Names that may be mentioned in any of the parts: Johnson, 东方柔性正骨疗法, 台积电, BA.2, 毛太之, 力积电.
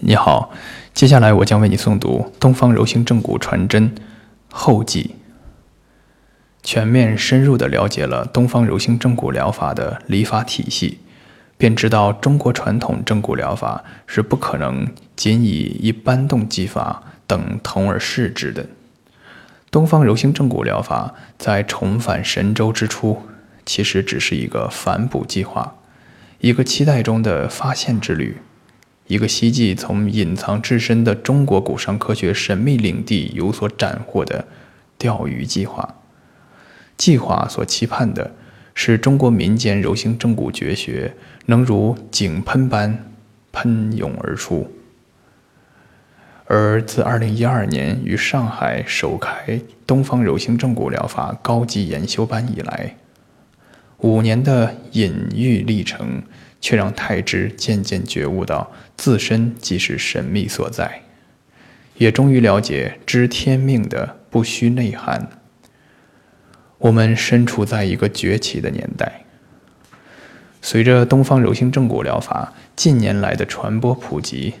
你好，接下来我将为你诵读东方柔性正骨传真后记，全面深入地了解了东方柔性正骨疗法的理法体系，便知道中国传统正骨疗法是不可能仅以一般动技法等同而视之的。东方柔性正骨疗法在重返神州之初，其实只是一个反哺计划，一个期待中的发现之旅，一个希冀从隐藏至深的中国骨伤科学神秘领地有所斩获的钓鱼计划。计划所期盼的是中国民间柔性正骨绝学能如井喷般喷涌而出。而自2012年于上海首开东方柔性正骨疗法高级研修班以来，5年的隐喻历程却让太之渐渐觉悟到自身即是神秘所在，也终于了解知天命的不虚内涵。我们身处在一个崛起的年代，随着东方柔性正骨疗法近年来的传播普及，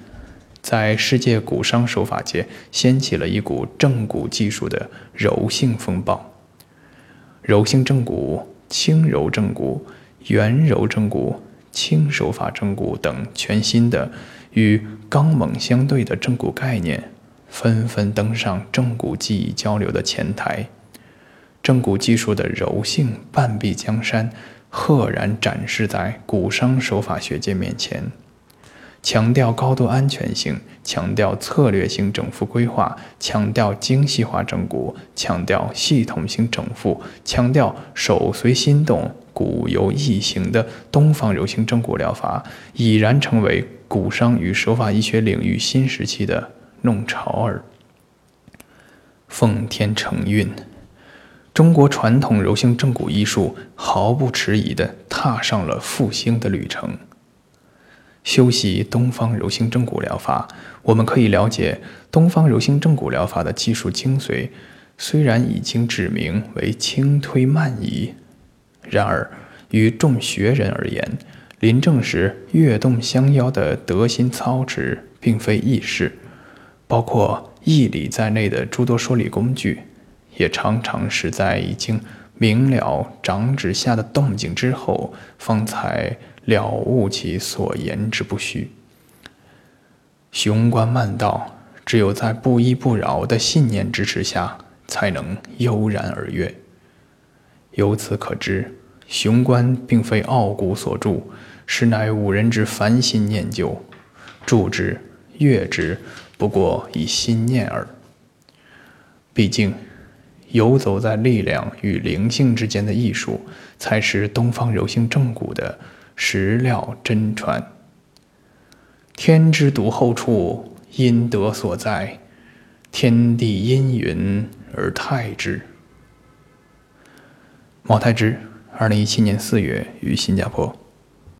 在世界骨伤手法界掀起了一股正骨技术的柔性风暴。柔性正骨、轻柔正骨、圆柔正骨、轻手法正骨等全新的与刚猛相对的正骨概念纷纷登上正骨技艺交流的前台，正骨技术的柔性半壁江山赫然展示在骨伤手法学界面前。强调高度安全性，强调策略性整复规划，强调精细化整骨，强调系统性整复，强调手随心动、骨由意行的东方柔性正骨疗法，已然成为骨伤与手法医学领域新时期的弄潮儿。奉天承运，中国传统柔性正骨医术毫不迟疑地踏上了复兴的旅程。修习东方柔性正骨疗法，我们可以了解东方柔性正骨疗法的技术精髓，虽然已经指明为轻推慢移，然而于众学人而言，临证时跃动相邀的得心操持并非易事，包括义理在内的诸多说理工具，也常常是在已经明了掌指下的动静之后，方才了悟其所言之不虚。雄关漫道，只有在不依不饶的信念支持下，才能悠然而越。由此可知，雄关并非傲骨所著，实乃五人之凡心念究，著之、阅之，不过以心念耳。毕竟游走在力量与灵性之间的艺术，才是东方柔性正骨的实料真传。天之独厚处，阴德所在，天地阴云而泰之。毛太之，2017年4月于新加坡。